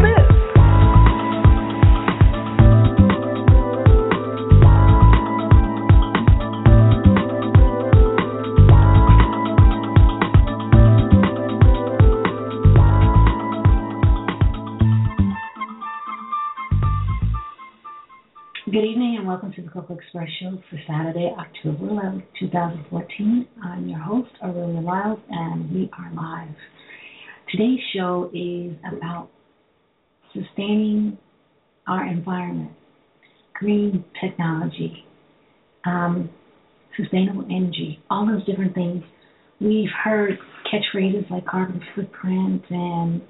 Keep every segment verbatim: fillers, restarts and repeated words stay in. live. Good evening and welcome to the Cocoa Express Show for Saturday, October eleventh, two thousand fourteen. I'm your host, Aurelia Lyles, and we are live. Today's show is about sustaining our environment, green technology, um, sustainable energy, all those different things. We've heard catchphrases like carbon footprint and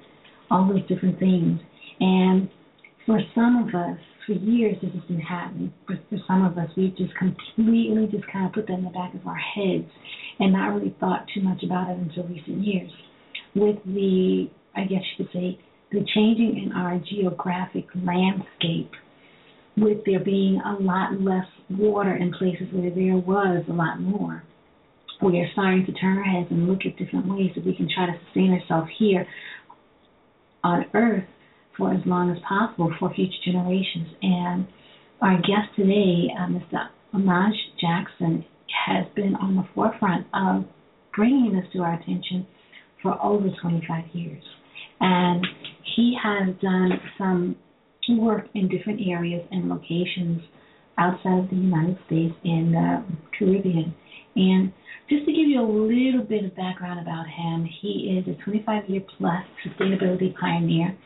all those different things. And for some of us, for years this has been happening. For, for some of us, we've just completely just kind of put that in the back of our heads and not really thought too much about it until recent years. With the, I guess you could say, the changing in our geographic landscape, with there being a lot less water in places where there was a lot more, we are starting to turn our heads and look at different ways that we can try to sustain ourselves here on Earth for as long as possible for future generations. And our guest today, uh, Mister Onaje Jackson, has been on the forefront of bringing this to our attention for over twenty-five years. And he has done some work in different areas and locations outside of the United States and the Caribbean. And just to give you a little bit of background about him, he is a twenty-five-year-plus sustainability pioneer.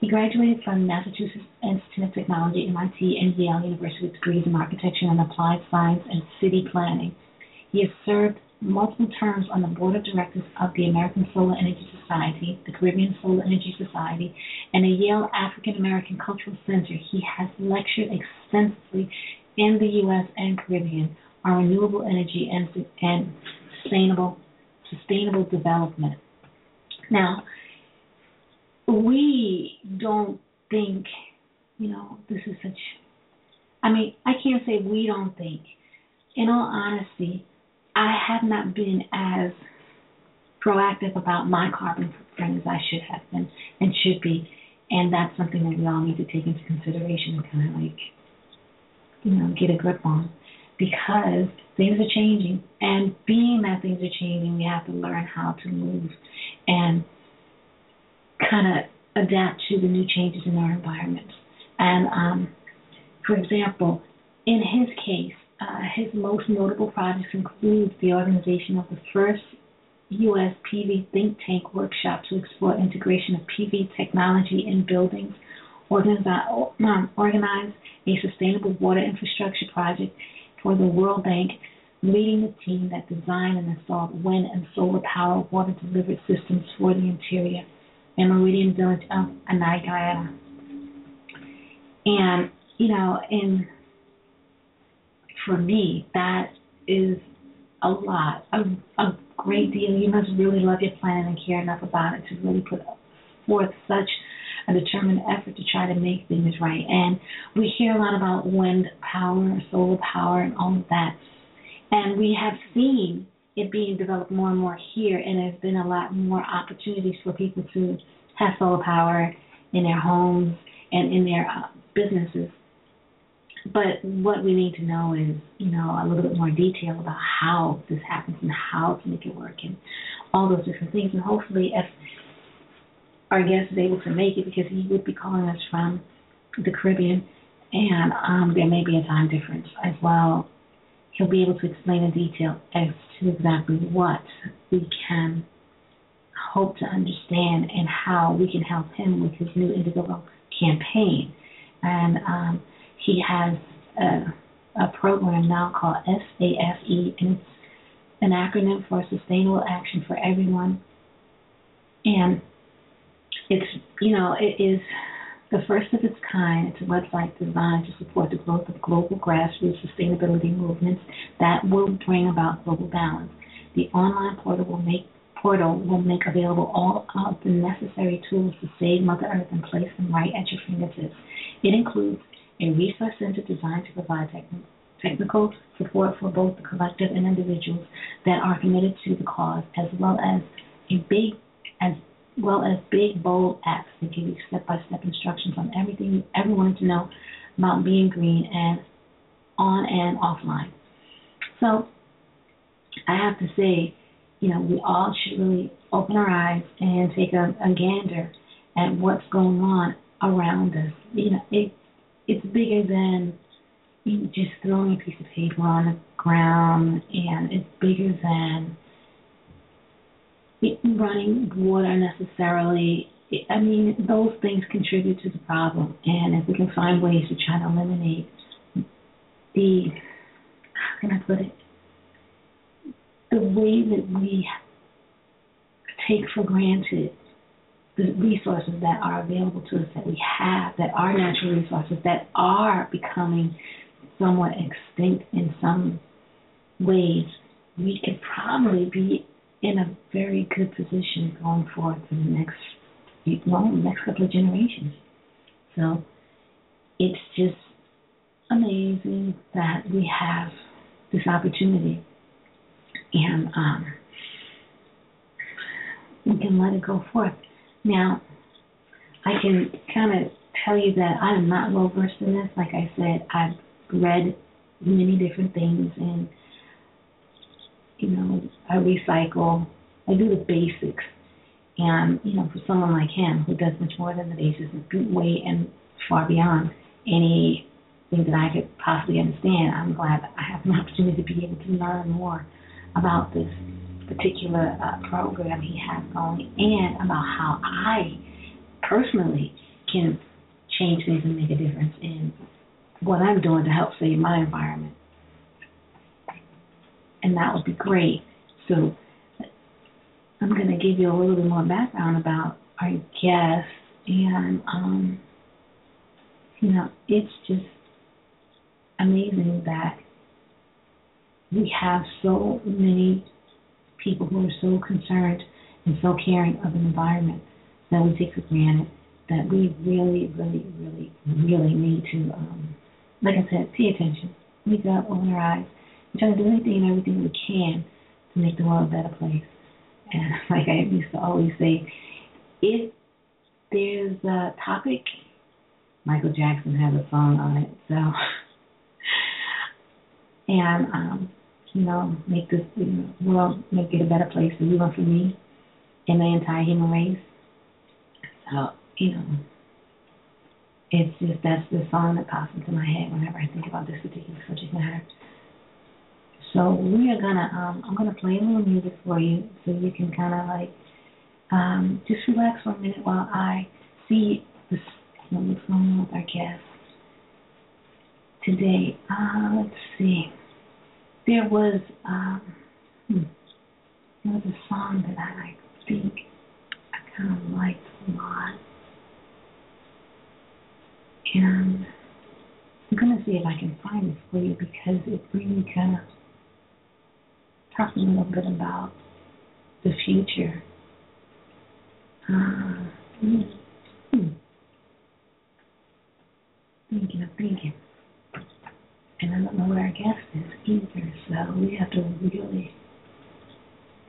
He graduated from Massachusetts Institute of Technology, M I T, and Yale University with degrees in architecture and applied science and city planning. He has served multiple terms on the board of directors of the American Solar Energy Society, the Caribbean Solar Energy Society, and the Yale African American Cultural Center. He has lectured extensively in the U S and Caribbean on renewable energy and, and sustainable sustainable development. Now, we don't think, you know, this is such, I mean, I can't say we don't think. In all honesty, I have not been as proactive about my carbon footprint as I should have been and should be, and that's something that we all need to take into consideration and kind of like, you know, get a grip on, because things are changing, and being that things are changing, we have to learn how to move and kind of adapt to the new changes in our environment. And, um, for example, in his case, uh, his most notable projects include the organization of the first U S P V think tank workshop to explore integration of P V technology in buildings, organize a sustainable water infrastructure project for the World Bank, leading the team that designed and installed wind and solar power water delivery systems for the interior and Meridian village of Anacapa. And, you know, and for me, that is a lot, a, a great deal. You must really love your planet and care enough about it to really put forth such a determined effort to try to make things right. And we hear a lot about wind power, solar power, and all of that. And we have seen it being developed more and more here, and there's been a lot more opportunities for people to have solar power in their homes and in their uh, businesses. But what we need to know is, you know, a little bit more detail about how this happens and how to make it work and all those different things. And hopefully if our guest is able to make it, because he would be calling us from the Caribbean, and um, there may be a time difference as well, he'll be able to explain in detail as to exactly what we can hope to understand and how we can help him with his new Indiegogo campaign. And um, he has a, a program now called S A F E, and it's an acronym for Sustainable Action ForEveryone. And it's, you know, it is the first of its kind. It's a website designed to support the growth of global grassroots sustainability movements that will bring about global balance. The online portal will make portal will make available all of the necessary tools to save Mother Earth and place them right at your fingertips. It includes a resource center designed to provide techn- technical support for both the collective and individuals that are committed to the cause, as well as a big, as well as big, bold acts that give you step-by-step instructions on everything you ever wanted to know about being green and on and offline. So I have to say, you know, we all should really open our eyes and take a, a gander at what's going on around us. You know, it, it's bigger than just throwing a piece of paper on the ground, and it's bigger than running water necessarily. I mean, those things contribute to the problem, and if we can find ways to try to eliminate the, how can I put it, the way that we take for granted the resources that are available to us, that we have, that are natural resources, that are becoming somewhat extinct in some ways, we could probably be in a very good position going forward for the next, well, next couple of generations. So it's just amazing that we have this opportunity. And um, we can let it go forth. Now, I can kind of tell you that I am not well versed in this. Like I said, I've read many different things, and you know, I recycle. I do the basics, and you know, for someone like him who does much more than the basics, way and far beyond anything that I could possibly understand, I'm glad that I have an opportunity to be able to learn more about this particular uh, program he has going, and about how I personally can change things and make a difference in what I'm doing to help save my environment. And that would be great. So I'm going to give you a little bit more background about our guest, and um, you know, it's just amazing that we have so many people who are so concerned and so caring of an environment that we take for granted, that we really, really, really, really need to, um, like I said, pay attention, wake up, open our eyes, and try to do anything and everything we can to make the world a better place. And like I used to always say, if there's a topic, Michael Jackson has a song on it, so... And, um, you know, make this world, make it a better place for you and for me and the entire human race. So, you know, it's just, that's the song that pops into my head whenever I think about this particular subject matter. So we are going to, um, I'm going to play a little music for you so you can kind of like um, just relax for a minute while I see this, you know, what's going on with our guest today. Uh, let's see. There was um, hmm, there was a song that I think I kind of liked a lot, and I'm gonna see if I can find this for you because it really kind of talks a little bit about the future. Uh, hmm, hmm. Thinking, I'm thinking, and I don't know where our guest is either, so we have to really,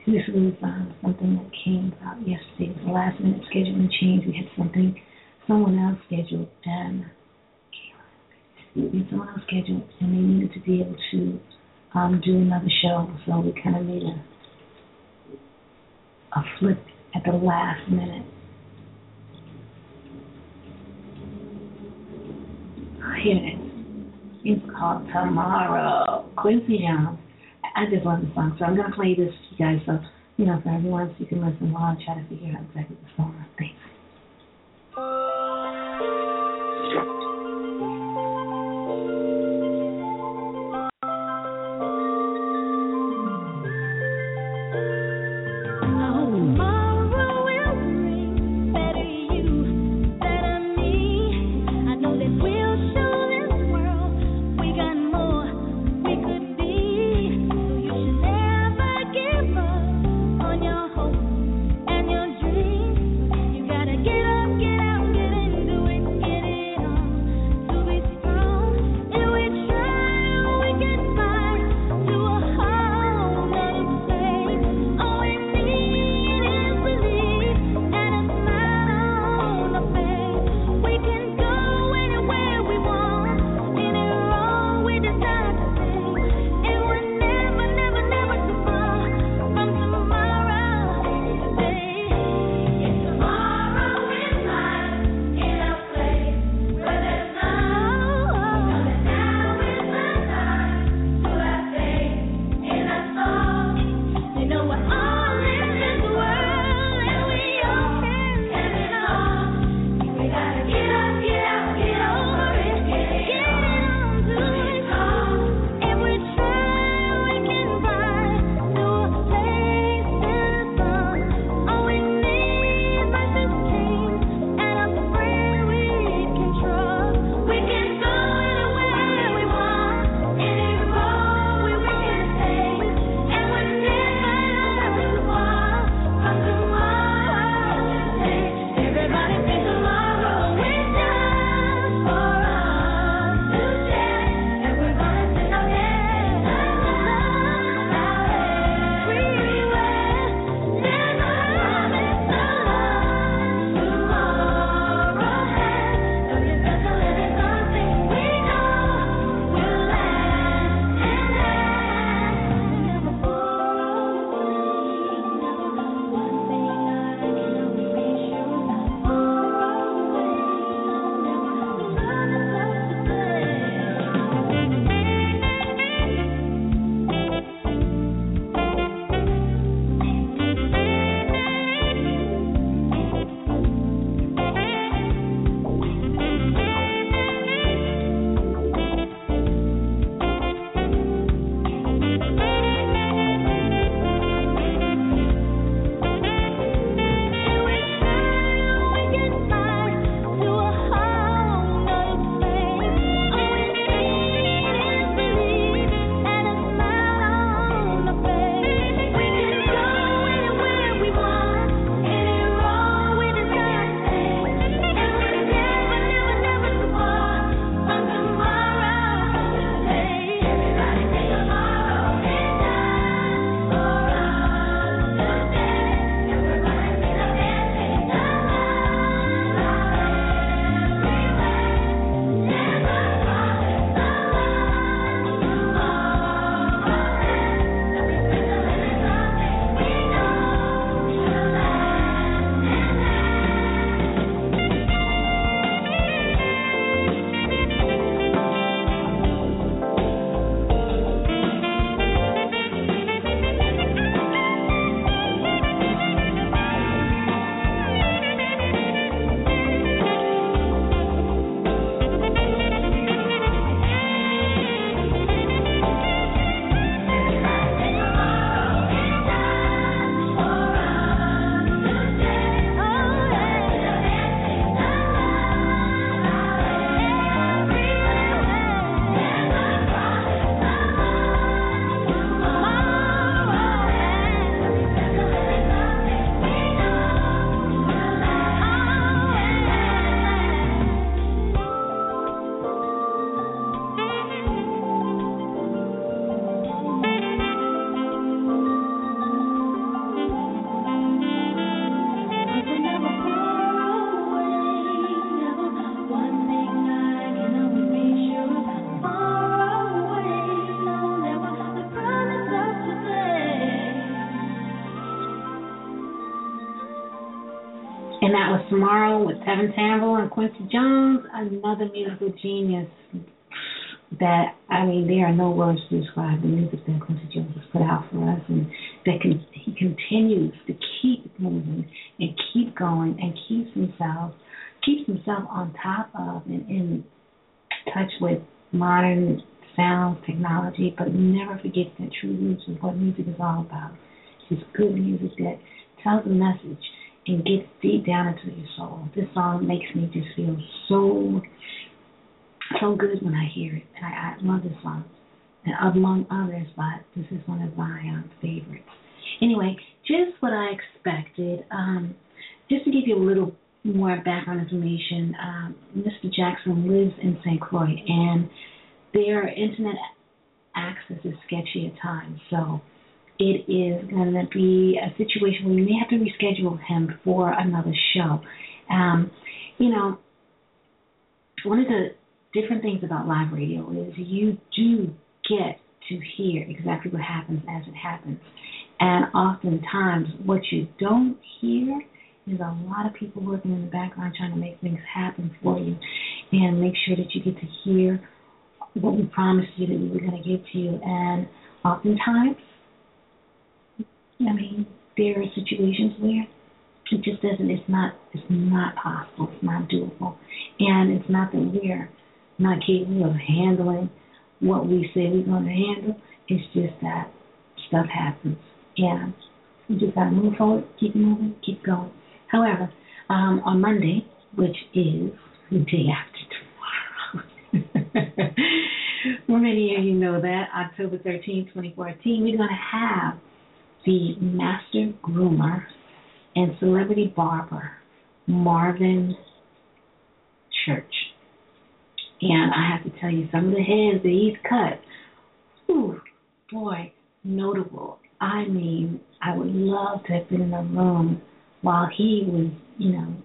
this was um, something that came about yesterday. It was a last minute scheduling change. We had something, someone else scheduled, and we had someone else scheduled, and they needed to be able to um, do another show, so we kind of made a, a flip at the last minute. Oh, here it is. It's called Tomorrow. Quincy Jones. I just love the song, so I'm going to play this for you guys, so, you know, for everyone, so you can listen while I try to figure out exactly what's going on. Thanks. Hope. And that was Tomorrow with Evan Campbell and Quincy Jones, another musical genius that, I mean, there are no words to describe the music that Quincy Jones has put out for us, and that can, he continues to keep moving and keep going and keeps himself, keeps himself on top of and in touch with modern sound technology, but never forget that true roots is what music is all about. It's good music that tells a message and gets deep down into your soul. This song makes me just feel so, so good when I hear it. And I, I love this song, and among others, but this is one of Zion's favorites. Anyway, just what I expected. Um, just to give you a little more background information, um, Mister Jackson lives in Saint Croix, and their internet access is sketchy at times, so it is going to be a situation where we may have to reschedule him for another show. Um, you know, one of the different things about live radio is you do get to hear exactly what happens as it happens. And oftentimes what you don't hear is a lot of people working in the background trying to make things happen for you and make sure that you get to hear what we promised you that we were going to give to you. And oftentimes, I mean, there are situations where it just doesn't, it's not, it's not possible, it's not doable. And it's not that we're not capable of handling what we say we're going to handle. It's just that stuff happens. And you just got to move forward, keep moving, keep going. However, um, on Monday, which is the day after tomorrow, well, many of you know that, October thirteenth, twenty fourteen, we're going to have the master groomer and celebrity barber, Marvin Church. And I have to tell you, some of the heads that he's cut, ooh, boy, notable. I mean, I would love to have been in the room while he was, you know,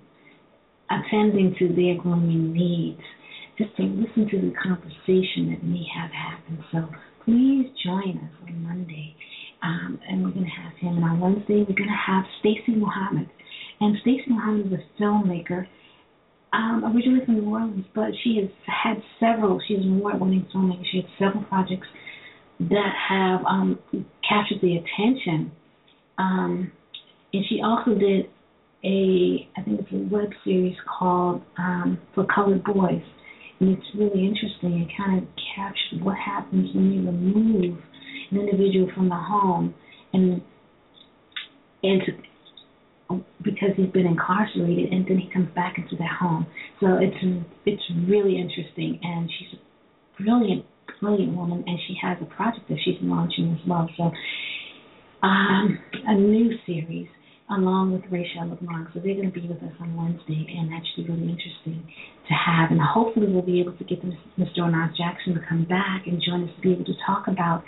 attending to their grooming needs, just to listen to the conversation that may have happened. So please join us on Monday. Um, and we're going to have him. And on Wednesday, we're going to have Stacey Muhammad. And Stacey Muhammad is a filmmaker, um, originally from New Orleans, but she has had several, she's an award-winning filmmaker. She has several projects that have um, captured the attention. Um, and she also did a, I think it's a web series called um, For Colored Boys. And it's really interesting. It kind of captured what happens when you remove an individual from the home, and and to, because he's been incarcerated, and then he comes back into that home. So it's it's really interesting, and she's a brilliant, brilliant woman, and she has a project that she's launching as well. So um, a new series along with Rachel McLean. So they're going to be with us on Wednesday, and that should be really interesting to have. And hopefully we'll be able to get Mister Onaje Jackson to come back and join us to be able to talk about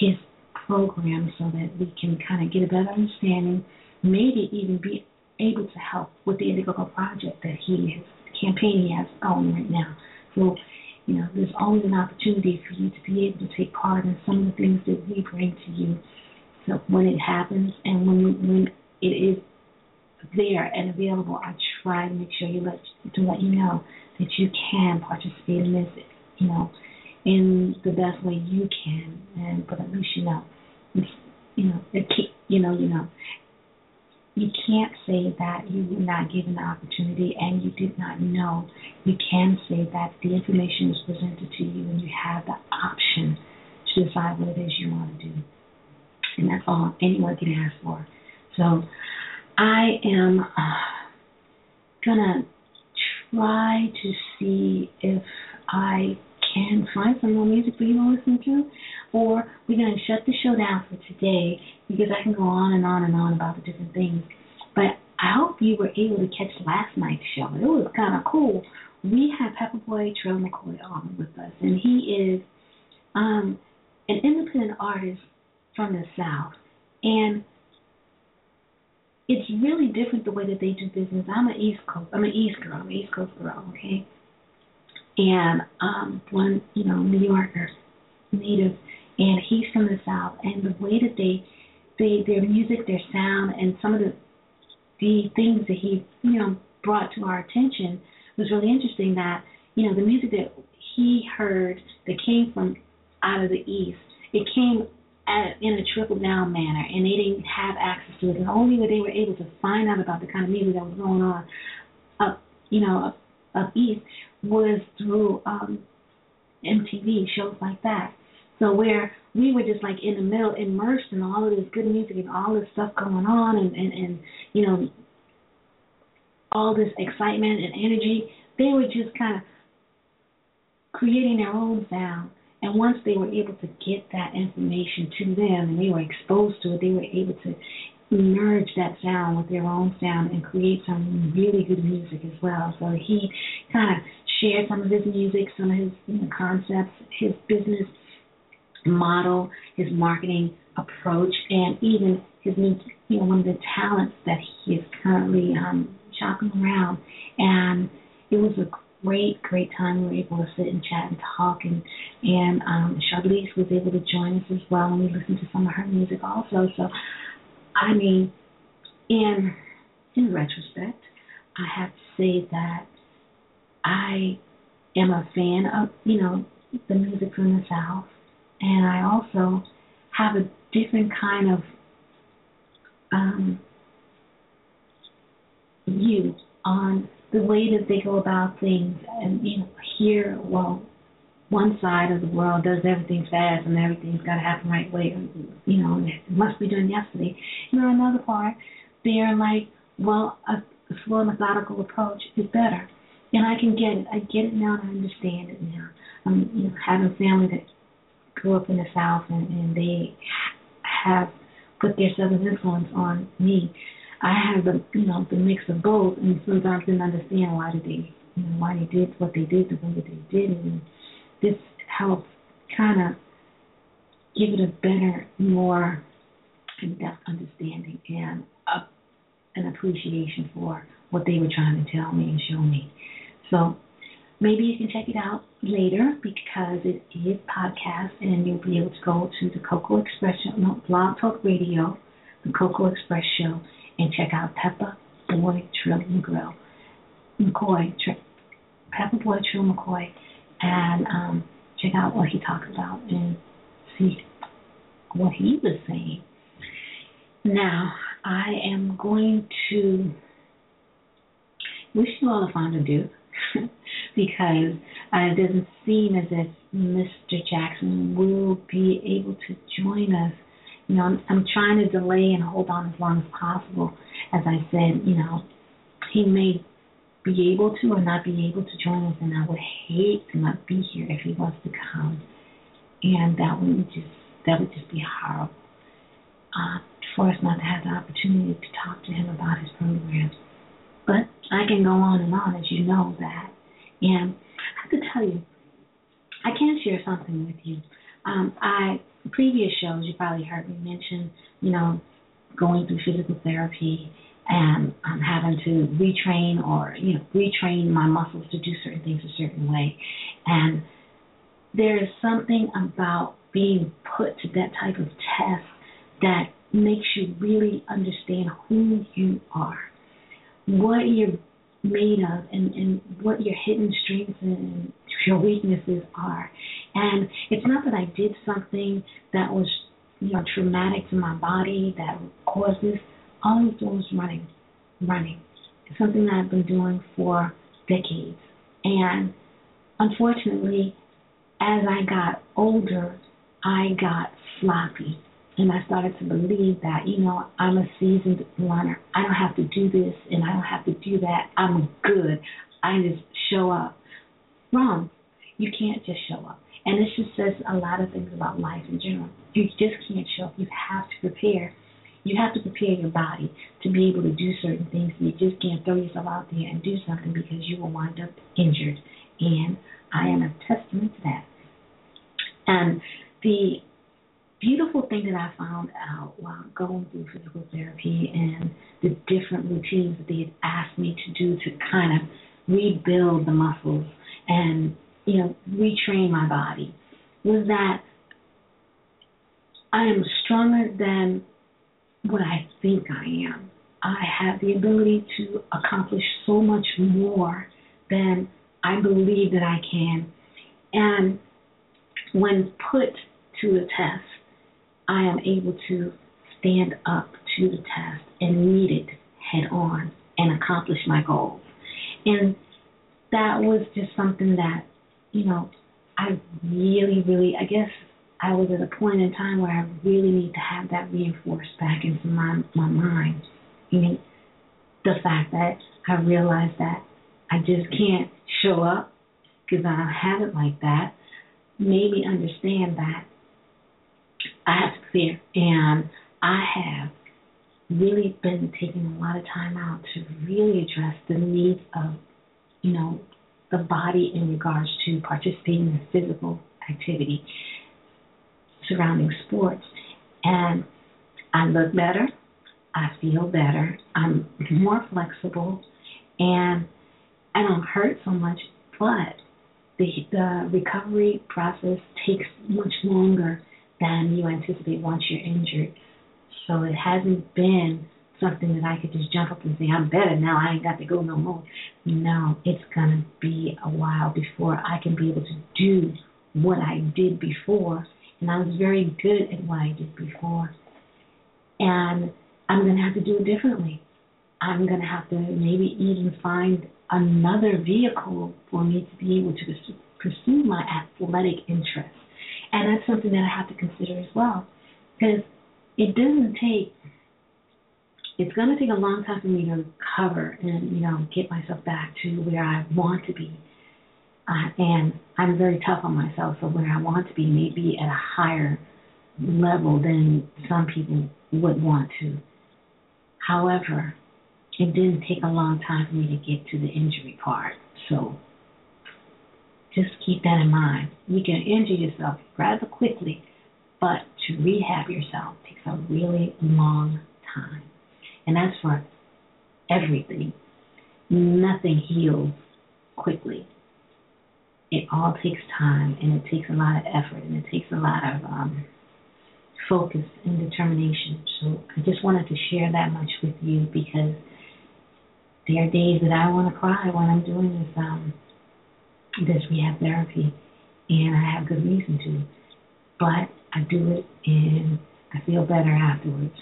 his program so that we can kind of get a better understanding, maybe even be able to help with the Indiegogo project that he has, campaign he has going right now. So, you know, there's always an opportunity for you to be able to take part in some of the things that we bring to you. So when it happens and when when it is there and available, I try to make sure you let to let you know that you can participate in this, you know, in the best way you can, and but at least you know, you know, it can't, you know, you know, you can't say that you were not given the opportunity and you did not know. You can say that the information is presented to you and you have the option to decide what it is you want to do, and that's all anyone can ask for. So I am uh, gonna try to see if I and find some more music for you to listen to, or we're going to shut the show down for today because I can go on and on and on about the different things. But I hope you were able to catch last night's show. It was kind of cool. We had Peppa Boy Trill McCoy on with us, and he is um, an independent artist from the South, and it's really different the way that they do business. I'm an East Coast, I'm an East girl, I'm an East Coast girl, okay? And um, one, you know, New Yorker, native, and he's from the South. And the way that they, they, their music, their sound, and some of the the things that he, you know, brought to our attention was really interesting, that, you know, the music that he heard that came from out of the East, it came at, in a trickle-down manner, and they didn't have access to it. And the only way they were able to find out about the kind of music that was going on up, you know, up, up East was through um, M T V, shows like that. So where we were just like in the middle, immersed in all of this good music and all this stuff going on, and, and, and you know, all this excitement and energy, they were just kind of creating their own sound. And once they were able to get that information to them and they were exposed to it, they were able to merge that sound with their own sound and create some really good music as well. So he kind of shared some of his music, some of his, you know, concepts, his business model, his marketing approach, and even his new, you know, one of the talents that he is currently um, shopping around. And it was a great, great time. We were able to sit and chat and talk, and, and um, Charlize was able to join us as well, and we listened to some of her music also. So, I mean, in in retrospect, I have to say that I am a fan of, you know, the music from the South, and I also have a different kind of um, view on the way that they go about things. And, you know, here, well, one side of the world does everything fast and everything's got to happen right way, you know, it must be done yesterday. And on another part, they're like, well, a slow, methodical approach is better. And I can get it. I get it now, and I understand it now. Um, you know, having family that grew up in the South, and, and they have put their Southern influence on me, I have the, you know, the mix of both, and sometimes didn't understand why did they, you know, why they did what they did the way that they did, and this helps kind of give it a better, more in-depth understanding and uh, an appreciation for what they were trying to tell me and show me. So maybe you can check it out later, because it is podcast, and you'll be able to go to the Cocoa Express Show, no, Blog Talk Radio, the Cocoa Express Show, and check out Peppa Boy Trill McCoy, McCoy Tri- Peppa Boy Trill McCoy, and um, check out what he talks about and see what he was saying. Now, I am going to wish you all a fond adieu, because uh, it doesn't seem as if Mister Jackson will be able to join us. You know, I'm, I'm trying to delay and hold on as long as possible. As I said, you know, he may be able to or not be able to join us, and I would hate to not be here if he was to come. And that would just that would just be horrible uh, for us not to have the opportunity to talk to him about his program. But I can go on and on, as you know that. And I have to tell you, I can share something with you. Um, I... previous shows, you probably heard me mention, you know, going through physical therapy and um, having to retrain or, you know, retrain my muscles to do certain things a certain way. And there is something about being put to that type of test that makes you really understand who you are, what you're made of, and, and what your hidden strengths and your weaknesses are. And it's not that I did something that was, you know, traumatic to my body that caused this. All I was doing was running, running. It's something that I've been doing for decades. And unfortunately, as I got older, I got sloppy. And I started to believe that, you know, I'm a seasoned runner. I don't have to do this and I don't have to do that. I'm good. I just show up. Wrong. You can't just show up. And this just says a lot of things about life in general. You just can't show up. You have to prepare. You have to prepare your body to be able to do certain things. You just can't throw yourself out there and do something, because you will wind up injured. And I am a testament to that. And the beautiful thing that I found out while going through physical therapy and the different routines that they had asked me to do to kind of rebuild the muscles and, you know, retrain my body, was that I am stronger than what I think I am. I have the ability to accomplish so much more than I believe that I can. And when put to the test, I am able to stand up to the test and meet it head on and accomplish my goals. And that was just something that, you know, I really, really, I guess I was at a point in time where I really need to have that reinforced back into my, my mind. You know, the fact that I realized that I just can't show up because I don't have it like that made me understand that I have to clear. And I have really been taking a lot of time out to really address the needs of, you know, the body in regards to participating in physical activity surrounding sports. And I look better. I feel better. I'm more flexible. And I don't hurt so much, but the, the recovery process takes much longer than you anticipate once you're injured. So it hasn't been something that I could just jump up and say, I'm better now, I ain't got to go no more. No, it's going to be a while before I can be able to do what I did before. And I was very good at what I did before. And I'm going to have to do it differently. I'm going to have to maybe even find another vehicle for me to be able to pursue my athletic interests. And that's something that I have to consider as well. Because it doesn't take, it's going to take a long time for me to recover and, you know, get myself back to where I want to be. Uh, and I'm very tough on myself, so where I want to be may be at a higher level than some people would want to. However, it didn't take a long time for me to get to the injury part. So just keep that in mind. You can injure yourself rather quickly, but to rehab yourself takes a really long time. And that's for everything. Nothing heals quickly. It all takes time, and it takes a lot of effort, and it takes a lot of um, focus and determination. So I just wanted to share that much with you, because there are days that I want to cry when I'm doing this, um, this rehab therapy, and I have good reason to. But I do it, and I feel better afterwards.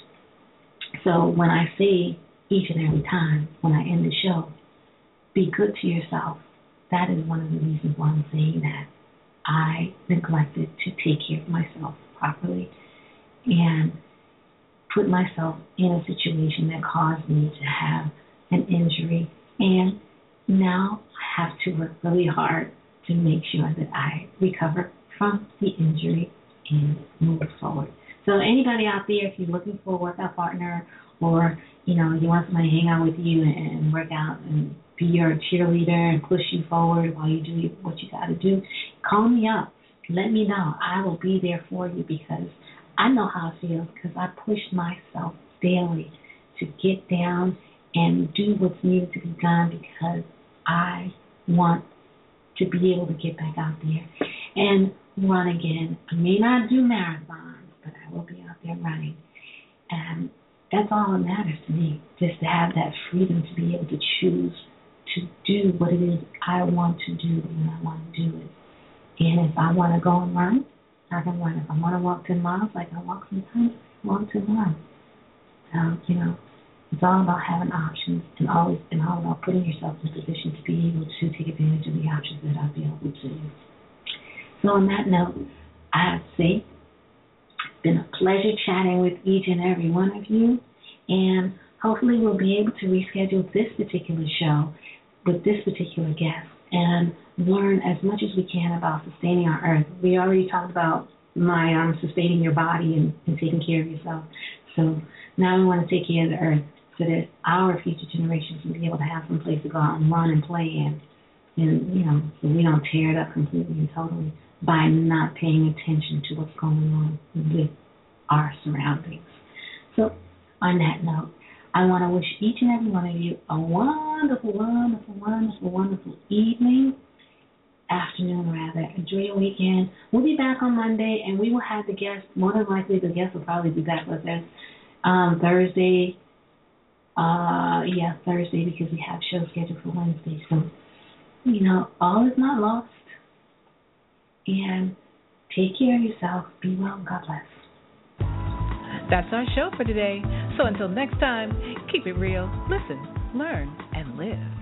So when I say each and every time when I end the show, be good to yourself, that is one of the reasons why I'm saying that. I neglected to take care of myself properly and put myself in a situation that caused me to have an injury. And now I have to work really hard to make sure that I recover from the injury and move forward. So anybody out there, if you're looking for a workout partner, or, you know, you want somebody to hang out with you and work out and be your cheerleader and push you forward while you do what you got to do, call me up. Let me know. I will be there for you, because I know how it feels, because I push myself daily to get down and do what's needed to be done, because I want to be able to get back out there and run again. I may not do marathons, but I will be out there running. And that's all that matters to me, just to have that freedom to be able to choose to do what it is I want to do when I want to do it. And if I want to go and run, I can run. If I want to walk ten miles, I can walk sometimes, walk ten miles. Um, you know, it's all about having options, and always, and all about putting yourself in a position to be able to take advantage of the options that are available to you. So on that note, I have to say, it's been a pleasure chatting with each and every one of you, and hopefully we'll be able to reschedule this particular show with this particular guest and learn as much as we can about sustaining our earth. We already talked about my um, sustaining your body and, and taking care of yourself. So now we want to take care of the earth so that our future generations can be able to have some place to go out and run and play in, and, you know, so we don't tear it up completely and totally by not paying attention to what's going on with our surroundings. So on that note, I want to wish each and every one of you a wonderful, wonderful, wonderful, wonderful evening, afternoon rather. Enjoy your weekend. We'll be back on Monday, and we will have the guest. More than likely, the guest will probably be back with us um, Thursday, Uh, yeah, Thursday, because we have shows scheduled for Wednesday. So, you know, all is not lost. And take care of yourself. Be well. God bless. That's our show for today. So until next time, keep it real, listen, learn, and live.